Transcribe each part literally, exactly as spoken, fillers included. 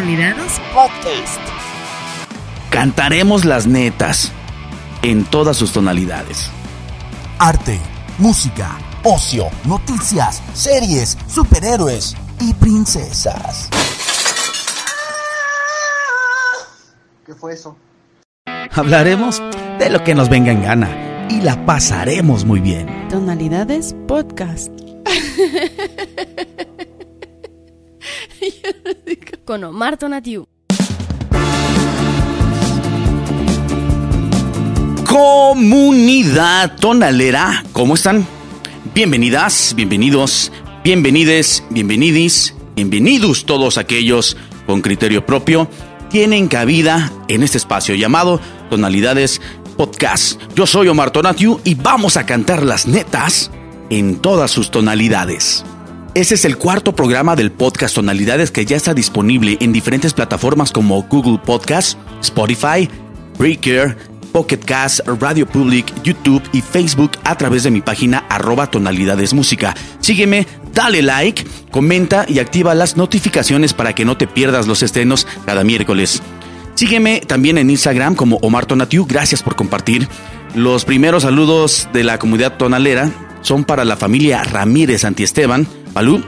Tonalidades Podcast. Cantaremos las netas en todas sus tonalidades. Arte, música, ocio, noticias, series, superhéroes y princesas. ¿Qué fue eso? Hablaremos de lo que nos venga en gana y la pasaremos muy bien. Tonalidades Podcast. Con Omar Tonatiuh. Comunidad tonalera, ¿cómo están? Bienvenidas, bienvenidos, bienvenides, bienvenidis, bienvenidos todos aquellos con criterio propio tienen cabida en este espacio llamado Tonalidades Podcast. Yo soy Omar Tonatiuh y vamos a cantar las netas en todas sus tonalidades. Este es el cuarto programa del podcast Tonalidades que ya está disponible en diferentes plataformas como Google Podcast, Spotify, Breaker, Pocket Cast, Radio Public, YouTube y Facebook a través de mi página arroba Tonalidades Música. Sígueme, dale like, comenta y activa las notificaciones para que no te pierdas los estrenos cada miércoles. Sígueme también en Instagram como Omar Tonatiuh. Gracias por compartir. Los primeros saludos de la comunidad tonalera son para la familia Ramírez Antiesteban. Palú,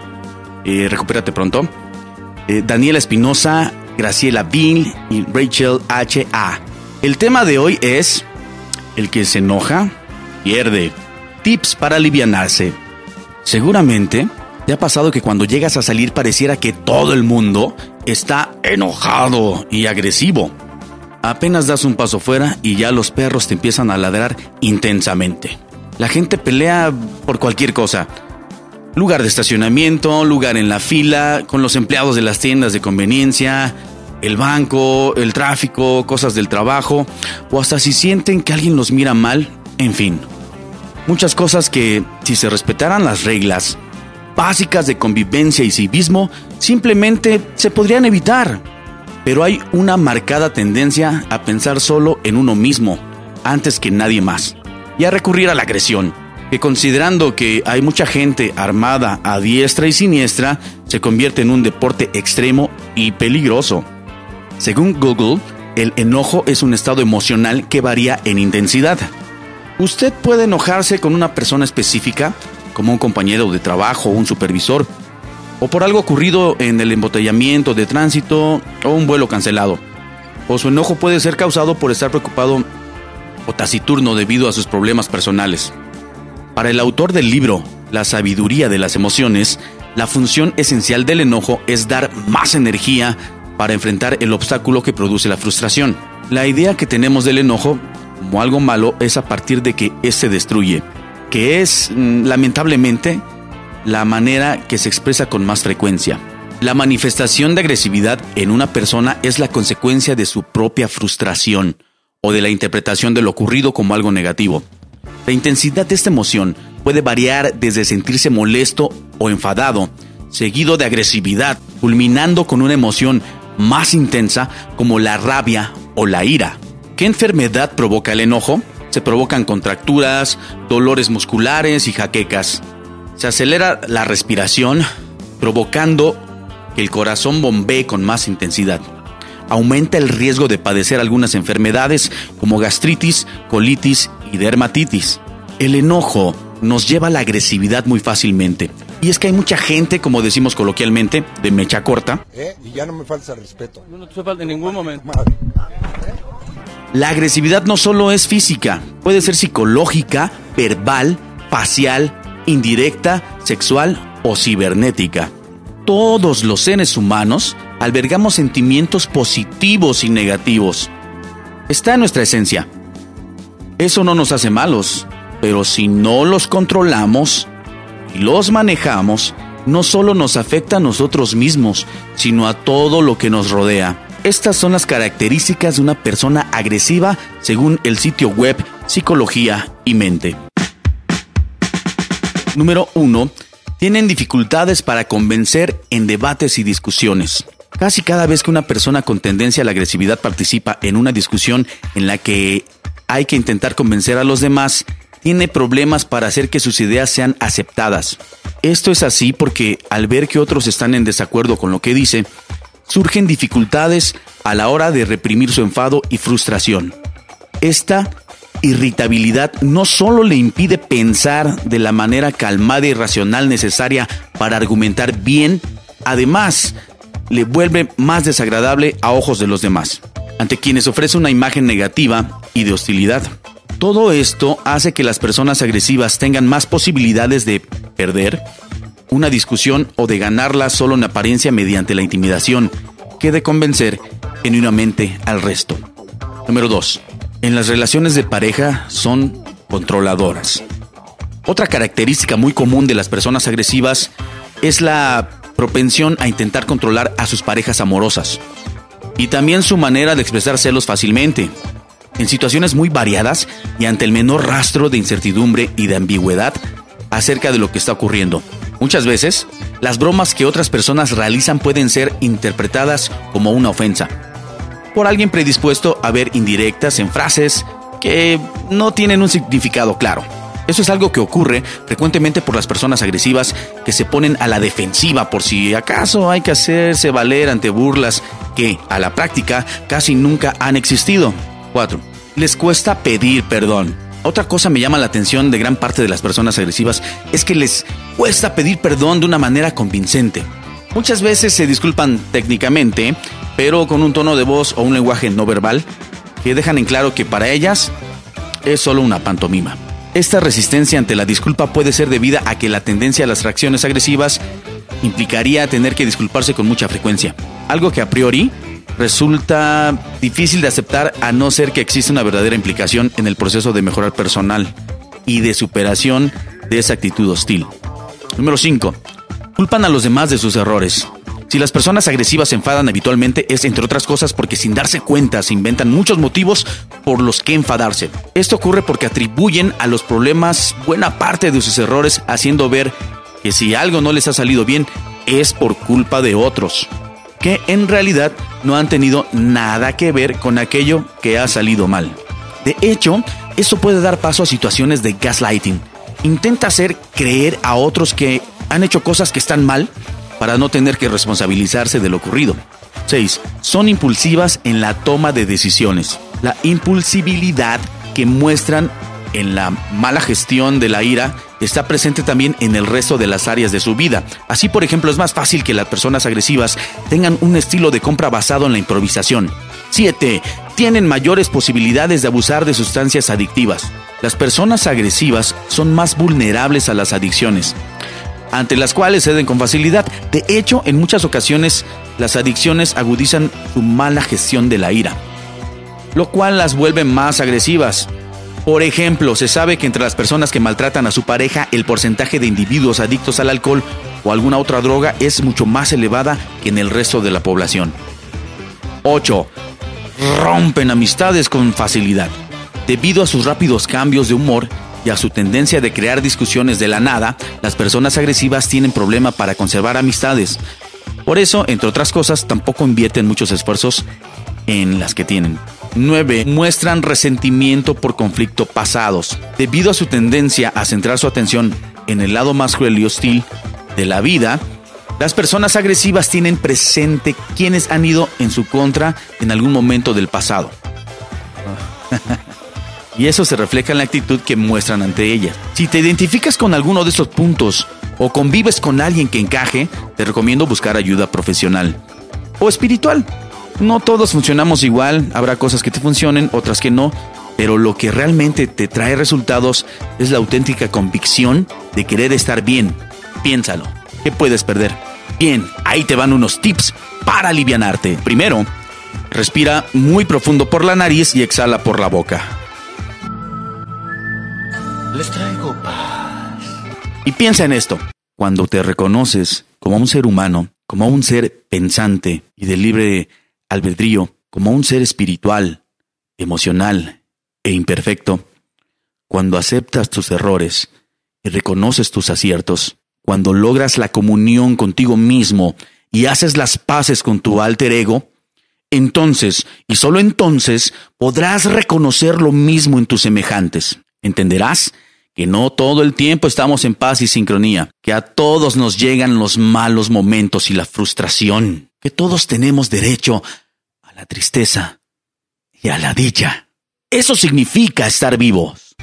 eh, recupérate pronto. Eh, Daniela Espinosa, Graciela Bin y Rachel H A. El tema de hoy es: el que se enoja, pierde. Tips para alivianarse. Seguramente te ha pasado que cuando llegas a salir pareciera que todo el mundo está enojado y agresivo. Apenas das un paso fuera y ya los perros te empiezan a ladrar intensamente. La gente pelea por cualquier cosa. Lugar de estacionamiento, lugar en la fila, con los empleados de las tiendas de conveniencia, el banco, el tráfico, cosas del trabajo, o hasta si sienten que alguien los mira mal, en fin. Muchas cosas que, si se respetaran las reglas básicas de convivencia y civismo, simplemente se podrían evitar. Pero hay una marcada tendencia a pensar solo en uno mismo, antes que nadie más, y a recurrir a la agresión, que considerando que hay mucha gente armada a diestra y siniestra, se convierte en un deporte extremo y peligroso. Según Google, el enojo es un estado emocional que varía en intensidad. Usted puede enojarse con una persona específica, como un compañero de trabajo o un supervisor, o por algo ocurrido en el embotellamiento de tránsito o un vuelo cancelado. O su enojo puede ser causado por estar preocupado o taciturno debido a sus problemas personales. Para el autor del libro La Sabiduría de las Emociones, la función esencial del enojo es dar más energía para enfrentar el obstáculo que produce la frustración. La idea que tenemos del enojo como algo malo es a partir de que éste destruye, que es, lamentablemente, la manera que se expresa con más frecuencia. La manifestación de agresividad en una persona es la consecuencia de su propia frustración o de la interpretación de lo ocurrido como algo negativo. La intensidad de esta emoción puede variar desde sentirse molesto o enfadado, seguido de agresividad, culminando con una emoción más intensa como la rabia o la ira. ¿Qué enfermedad provoca el enojo? Se provocan contracturas, dolores musculares y jaquecas. Se acelera la respiración, provocando que el corazón bombee con más intensidad. Aumenta el riesgo de padecer algunas enfermedades como gastritis, colitis y dermatitis. El enojo nos lleva a la agresividad muy fácilmente. Y es que hay mucha gente, como decimos coloquialmente, de mecha corta. ¿Eh? Y ya no me falta el respeto. No te falta en ningún momento. La agresividad no solo es física, puede ser psicológica, verbal, facial, indirecta, sexual o cibernética. Todos los seres humanos albergamos sentimientos positivos y negativos. Está en nuestra esencia. Eso no nos hace malos, pero si no los controlamos y los manejamos, no solo nos afecta a nosotros mismos, sino a todo lo que nos rodea. Estas son las características de una persona agresiva según el sitio web Psicología y Mente. Número uno. Tienen dificultades para convencer en debates y discusiones. Casi cada vez que una persona con tendencia a la agresividad participa en una discusión en la que hay que intentar convencer a los demás, tiene problemas para hacer que sus ideas sean aceptadas. Esto es así porque al ver que otros están en desacuerdo con lo que dice, surgen dificultades a la hora de reprimir su enfado y frustración. Esta irritabilidad no solo le impide pensar de la manera calmada y racional necesaria para argumentar bien, además le vuelve más desagradable a ojos de los demás, ante quienes ofrece una imagen negativa y de hostilidad. Todo esto hace que las personas agresivas tengan más posibilidades de perder una discusión o de ganarla solo en apariencia mediante la intimidación que de convencer genuinamente al resto. Número dos. En las relaciones de pareja son controladoras. Otra característica muy común de las personas agresivas es la propensión a intentar controlar a sus parejas amorosas y también su manera de expresar celos fácilmente, en situaciones muy variadas y ante el menor rastro de incertidumbre y de ambigüedad acerca de lo que está ocurriendo. Muchas veces, las bromas que otras personas realizan pueden ser interpretadas como una ofensa por alguien predispuesto a ver indirectas en frases que no tienen un significado claro. Eso es algo que ocurre frecuentemente por las personas agresivas que se ponen a la defensiva por si acaso hay que hacerse valer ante burlas que, a la práctica, casi nunca han existido. cuatro. Les cuesta pedir perdón. Otra cosa me llama la atención de gran parte de las personas agresivas es que les cuesta pedir perdón de una manera convincente. Muchas veces se disculpan técnicamente, pero con un tono de voz o un lenguaje no verbal que dejan en claro que para ellas es solo una pantomima. Esta resistencia ante la disculpa puede ser debida a que la tendencia a las reacciones agresivas implicaría tener que disculparse con mucha frecuencia, algo que a priori resulta difícil de aceptar a no ser que exista una verdadera implicación en el proceso de mejorar personal y de superación de esa actitud hostil. Número cinco. Culpan a los demás de sus errores. Si las personas agresivas se enfadan habitualmente es, entre otras cosas, porque sin darse cuenta se inventan muchos motivos por los que enfadarse. Esto ocurre porque atribuyen a los problemas buena parte de sus errores, haciendo ver que si algo no les ha salido bien es por culpa de otros, que en realidad no han tenido nada que ver con aquello que ha salido mal. De hecho, esto puede dar paso a situaciones de gaslighting. Intenta hacer creer a otros que han hecho cosas que están mal, para no tener que responsabilizarse de lo ocurrido. seis. Son impulsivas en la toma de decisiones. La impulsividad que muestran en la mala gestión de la ira está presente también en el resto de las áreas de su vida. Así, por ejemplo, es más fácil que las personas agresivas tengan un estilo de compra basado en la improvisación. siete. Tienen mayores posibilidades de abusar de sustancias adictivas. Las personas agresivas son más vulnerables a las adicciones, ante las cuales ceden con facilidad. De hecho, en muchas ocasiones, las adicciones agudizan su mala gestión de la ira, lo cual las vuelve más agresivas. Por ejemplo, se sabe que entre las personas que maltratan a su pareja, el porcentaje de individuos adictos al alcohol o alguna otra droga es mucho más elevada que en el resto de la población. ocho. Rompen amistades con facilidad. Debido a sus rápidos cambios de humor y a su tendencia de crear discusiones de la nada, las personas agresivas tienen problema para conservar amistades. Por eso, entre otras cosas, tampoco invierten muchos esfuerzos en las que tienen. nueve. Muestran resentimiento por conflictos pasados. Debido a su tendencia a centrar su atención en el lado más cruel y hostil de la vida, las personas agresivas tienen presente quienes han ido en su contra en algún momento del pasado. Y eso se refleja en la actitud que muestran ante ella. Si te identificas con alguno de estos puntos o convives con alguien que encaje, te recomiendo buscar ayuda profesional o espiritual. No todos funcionamos igual, habrá cosas que te funcionen, otras que no, pero lo que realmente te trae resultados es la auténtica convicción de querer estar bien. Piénsalo, ¿qué puedes perder? Bien, ahí te van unos tips para alivianarte. Primero, respira muy profundo por la nariz y exhala por la boca. Les traigo paz. Y piensa en esto. Cuando te reconoces como un ser humano, como un ser pensante y de libre albedrío, como un ser espiritual, emocional e imperfecto, cuando aceptas tus errores y reconoces tus aciertos, cuando logras la comunión contigo mismo y haces las paces con tu alter ego, entonces, y solo entonces, podrás reconocer lo mismo en tus semejantes. Entenderás que no todo el tiempo estamos en paz y sincronía, que a todos nos llegan los malos momentos y la frustración, que todos tenemos derecho a la tristeza y a la dicha. Eso significa estar vivos.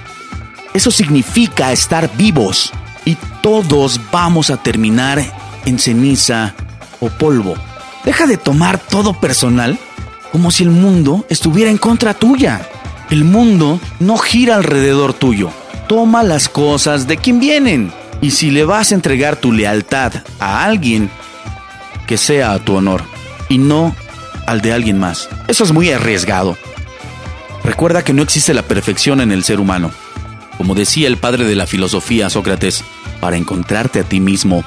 Eso significa estar vivos. Y todos vamos a terminar en ceniza o polvo. Deja de tomar todo personal como si el mundo estuviera en contra tuya. El mundo no gira alrededor tuyo. Toma las cosas de quien vienen. Y si le vas a entregar tu lealtad a alguien, que sea a tu honor y no al de alguien más. Eso es muy arriesgado. Recuerda que no existe la perfección en el ser humano. Como decía el padre de la filosofía, Sócrates, para encontrarte a ti mismo,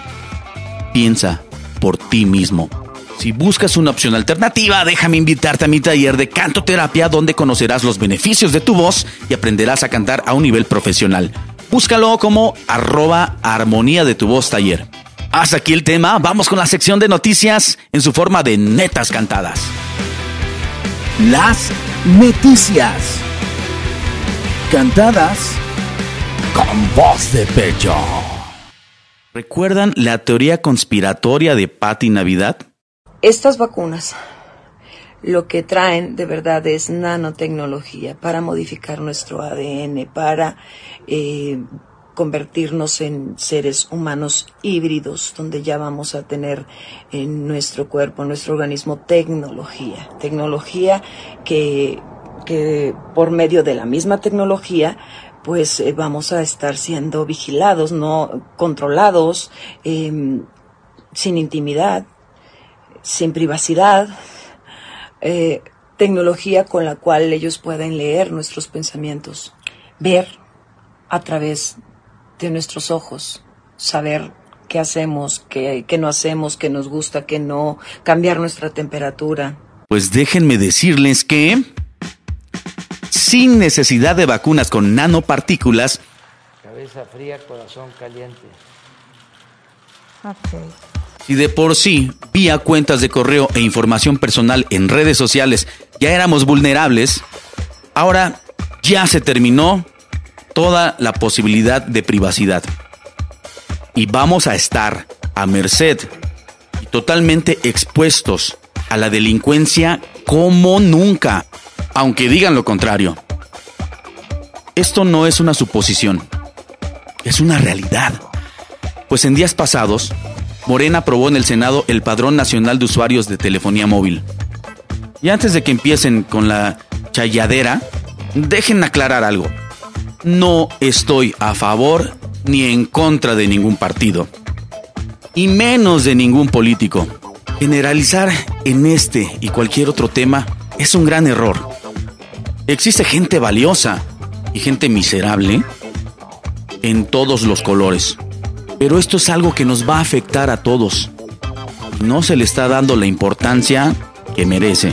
piensa por ti mismo. Si buscas una opción alternativa, déjame invitarte a mi taller de cantoterapia, donde conocerás los beneficios de tu voz y aprenderás a cantar a un nivel profesional. Búscalo como arroba armonía de tu voz taller. Hasta aquí el tema. Vamos con la sección de noticias en su forma de netas cantadas. Las noticias cantadas con voz de pecho. ¿Recuerdan la teoría conspiratoria de Paty Navidad? Estas vacunas lo que traen de verdad es nanotecnología para modificar nuestro A D N, para eh, convertirnos en seres humanos híbridos, donde ya vamos a tener en nuestro cuerpo, en nuestro organismo, tecnología. Tecnología que, que por medio de la misma tecnología, pues eh, vamos a estar siendo vigilados, no controlados, eh, sin intimidad, sin privacidad. Eh, tecnología con la cual ellos pueden leer nuestros pensamientos, ver a través de nuestros ojos, saber qué hacemos, qué, qué no hacemos, qué nos gusta, qué no, cambiar nuestra temperatura. Pues déjenme decirles que, sin necesidad de vacunas con nanopartículas, cabeza fría, corazón caliente. Ok. Si de por sí, vía cuentas de correo e información personal en redes sociales, ya éramos vulnerables, ahora ya se terminó toda la posibilidad de privacidad. Y vamos a estar a merced y totalmente expuestos a la delincuencia como nunca, aunque digan lo contrario. Esto no es una suposición, es una realidad. Pues en días pasados, Morena aprobó en el Senado el Padrón Nacional de Usuarios de Telefonía Móvil. Y antes de que empiecen con la chayadera, dejen aclarar algo. No estoy a favor ni en contra de ningún partido. Y menos de ningún político. Generalizar en este y cualquier otro tema es un gran error. Existe gente valiosa y gente miserable en todos los colores. Pero esto es algo que nos va a afectar a todos. No se le está dando la importancia que merece.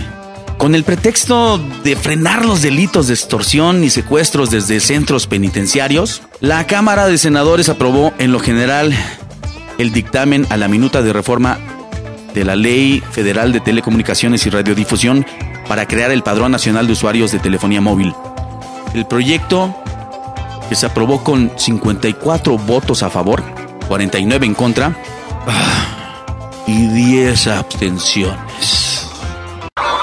Con el pretexto de frenar los delitos de extorsión y secuestros desde centros penitenciarios, la Cámara de Senadores aprobó en lo general el dictamen a la minuta de reforma de la Ley Federal de Telecomunicaciones y Radiodifusión para crear el Padrón Nacional de Usuarios de Telefonía Móvil. El proyecto, que se aprobó con cincuenta y cuatro votos a favor, cuarenta y nueve en contra y diez abstenciones.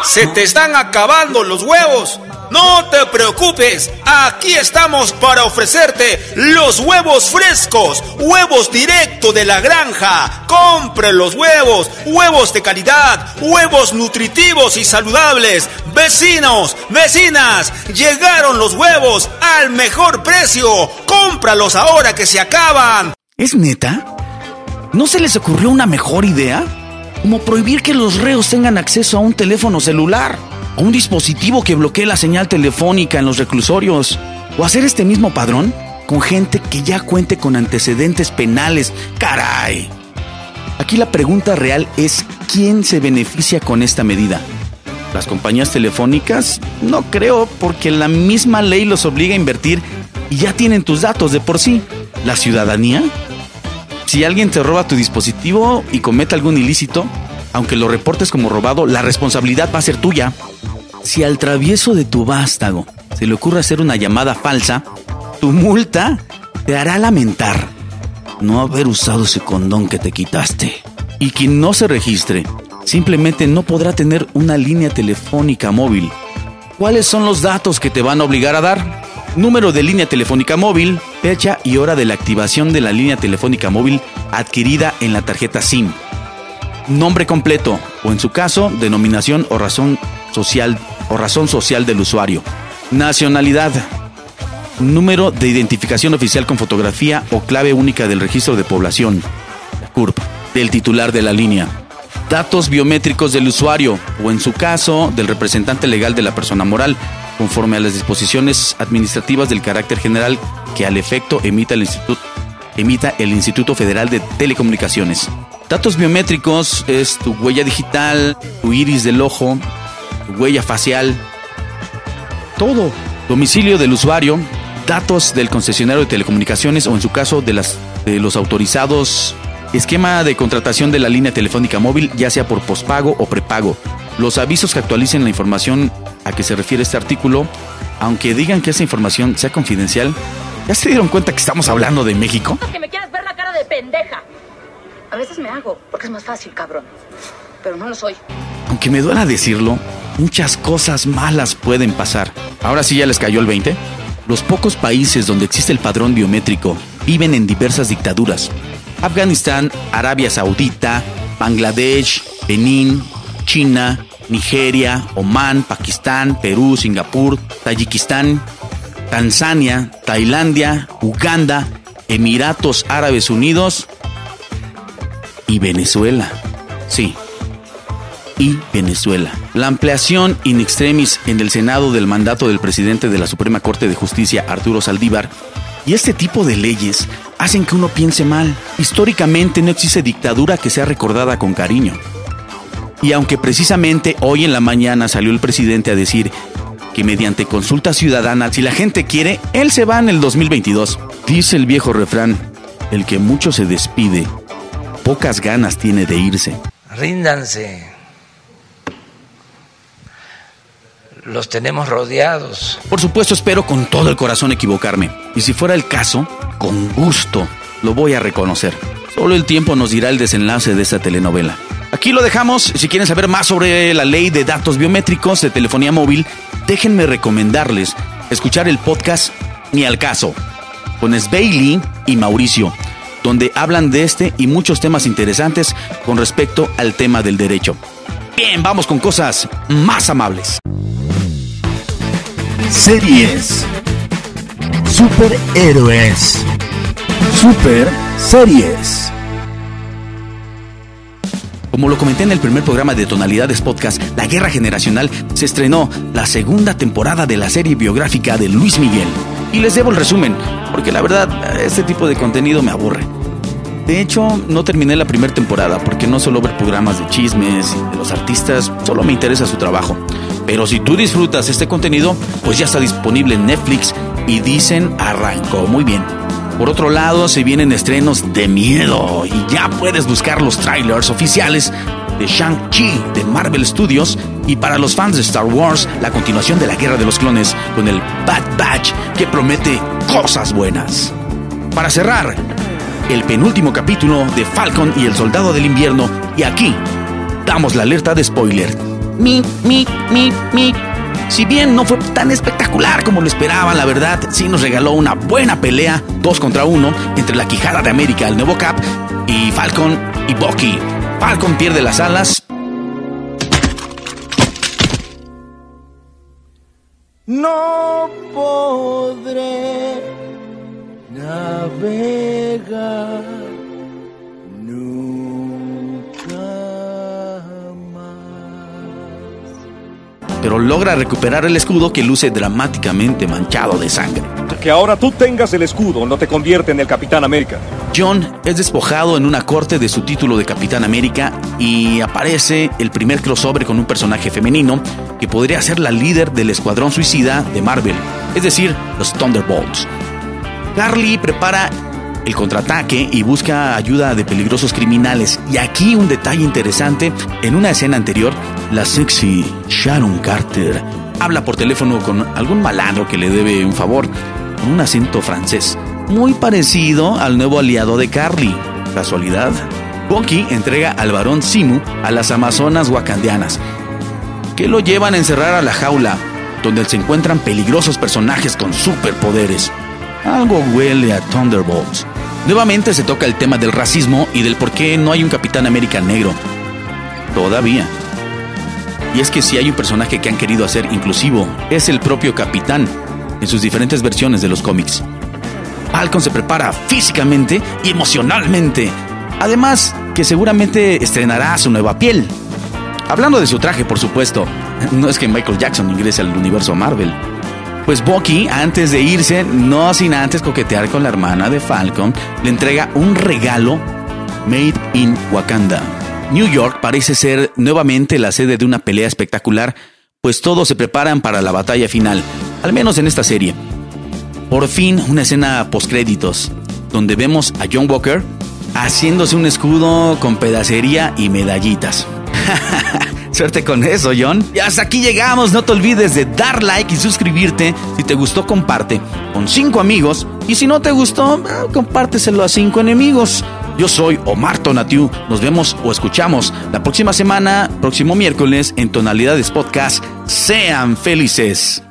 Se te están acabando los huevos. No te preocupes, aquí estamos para ofrecerte los huevos frescos, huevos directo de la granja. Compre los huevos, huevos de calidad, huevos nutritivos y saludables. Vecinos, vecinas, llegaron los huevos al mejor precio. Cómpralos ahora que se acaban. ¿Es neta? ¿No se les ocurrió una mejor idea? Como prohibir que los reos tengan acceso a un teléfono celular, a un dispositivo que bloquee la señal telefónica en los reclusorios, o hacer este mismo padrón con gente que ya cuente con antecedentes penales. ¡Caray! Aquí la pregunta real es ¿quién se beneficia con esta medida? ¿Las compañías telefónicas? No creo, porque la misma ley los obliga a invertir y ya tienen tus datos de por sí. ¿La ciudadanía? Si alguien te roba tu dispositivo y comete algún ilícito, aunque lo reportes como robado, la responsabilidad va a ser tuya. Si al travieso de tu vástago se le ocurre hacer una llamada falsa, tu multa te hará lamentar no haber usado ese condón que te quitaste. Y quien no se registre simplemente no podrá tener una línea telefónica móvil. ¿Cuáles son los datos que te van a obligar a dar? Número de línea telefónica móvil, fecha y hora de la activación de la línea telefónica móvil adquirida en la tarjeta SIM. Nombre completo, o en su caso, denominación o razón social o razón social del usuario. Nacionalidad. Número de identificación oficial con fotografía o clave única del registro de población, CURP, del titular de la línea. Datos biométricos del usuario o, en su caso, del representante legal de la persona moral, conforme a las disposiciones administrativas del carácter general que al efecto emita el Instituto, emita el Instituto Federal de Telecomunicaciones. Datos biométricos es tu huella digital, tu iris del ojo, tu huella facial, todo. Domicilio del usuario, datos del concesionario de telecomunicaciones o, en su caso, de, las, de los autorizados. Esquema de contratación de la línea telefónica móvil, ya sea por pospago o prepago. Los avisos que actualicen la información a que se refiere este artículo, aunque digan que esa información sea confidencial. ¿Ya se dieron cuenta que estamos hablando de México? Que me quieras ver la cara de pendeja. A veces me hago, porque es más fácil, cabrón. Pero no lo soy. Aunque me duela decirlo, muchas cosas malas pueden pasar. ¿Ahora sí ya les cayó el veinte? Los pocos países donde existe el padrón biométrico viven en diversas dictaduras. Afganistán, Arabia Saudita, Bangladesh, Benín, China, Nigeria, Omán, Pakistán, Perú, Singapur, Tayikistán, Tanzania, Tailandia, Uganda, Emiratos Árabes Unidos y Venezuela. Sí, y Venezuela. La ampliación in extremis en el Senado del mandato del presidente de la Suprema Corte de Justicia, Arturo Zaldívar, y este tipo de leyes hacen que uno piense mal. Históricamente no existe dictadura que sea recordada con cariño. Y aunque precisamente hoy en la mañana salió el presidente a decir que mediante consulta ciudadana, si la gente quiere, él se va en el dos mil veintidós. Dice el viejo refrán, el que mucho se despide, pocas ganas tiene de irse. Ríndanse. Los tenemos rodeados. Por supuesto, espero con todo el corazón equivocarme. Y si fuera el caso, con gusto lo voy a reconocer. Solo el tiempo nos dirá el desenlace de esta telenovela. Aquí lo dejamos. Si quieren saber más sobre la ley de datos biométricos de telefonía móvil, déjenme recomendarles escuchar el podcast Ni al caso, con Esbaily y Mauricio, donde hablan de este y muchos temas interesantes con respecto al tema del derecho. Bien, vamos con cosas más amables. Series, superhéroes, super series. Como lo comenté en el primer programa de Tonalidades Podcast, La Guerra Generacional, se estrenó la segunda temporada de la serie biográfica de Luis Miguel. Y les debo el resumen, porque la verdad, este tipo de contenido me aburre. De hecho, no terminé la primera temporada, porque no suelo ver programas de chismes de los artistas, solo me interesa su trabajo. Pero si tú disfrutas este contenido, pues ya está disponible en Netflix y dicen arrancó muy bien. Por otro lado, se vienen estrenos de miedo y ya puedes buscar los trailers oficiales de Shang-Chi de Marvel Studios y para los fans de Star Wars, la continuación de la Guerra de los Clones con el Bad Batch que promete cosas buenas. Para cerrar, el penúltimo capítulo de Falcon y el Soldado del Invierno y aquí damos la alerta de spoiler. Mi, mi, mi, mi. Si bien no fue tan espectacular como lo esperaban, la verdad, sí nos regaló una buena pelea, dos contra uno, entre la quijada de América, el nuevo Cap, y Falcon y Bucky. Falcon pierde las alas. No podré navegar. Pero logra recuperar el escudo que luce dramáticamente manchado de sangre. Que ahora tú tengas el escudo no te convierte en el Capitán América. John es despojado en una corte de su título de Capitán América y aparece el primer crossover con un personaje femenino que podría ser la líder del escuadrón suicida de Marvel, es decir, los Thunderbolts. Carly prepara el contraataque y busca ayuda de peligrosos criminales. Y aquí un detalle interesante, en una escena anterior, la sexy Sharon Carter habla por teléfono con algún malandro que le debe un favor, con un acento francés, muy parecido al nuevo aliado de Carly. ¿Casualidad? Bucky entrega al varón Simu a las amazonas wakandianas, que lo llevan a encerrar a la jaula, donde se encuentran peligrosos personajes con superpoderes. Algo huele a Thunderbolts. Nuevamente se toca el tema del racismo y del por qué no hay un Capitán América negro. Todavía. Y es que si hay un personaje que han querido hacer inclusivo, es el propio Capitán, en sus diferentes versiones de los cómics. Falcon se prepara físicamente y emocionalmente, además que seguramente estrenará su nueva piel. Hablando de su traje, por supuesto, no es que Michael Jackson ingrese al universo Marvel. Pues Bucky, antes de irse, no sin antes coquetear con la hermana de Falcon, le entrega un regalo made in Wakanda. New York parece ser nuevamente la sede de una pelea espectacular, pues todos se preparan para la batalla final, al menos en esta serie. Por fin, una escena postcréditos, donde vemos a John Walker haciéndose un escudo con pedacería y medallitas. Suerte con eso, John. Y hasta aquí llegamos. No te olvides de dar like y suscribirte. Si te gustó, comparte con cinco amigos. Y si no te gustó, compárteselo a cinco enemigos. Yo soy Omar Tonatiuh. Nos vemos o escuchamos la próxima semana, próximo miércoles, en Tonalidades Podcast. Sean felices.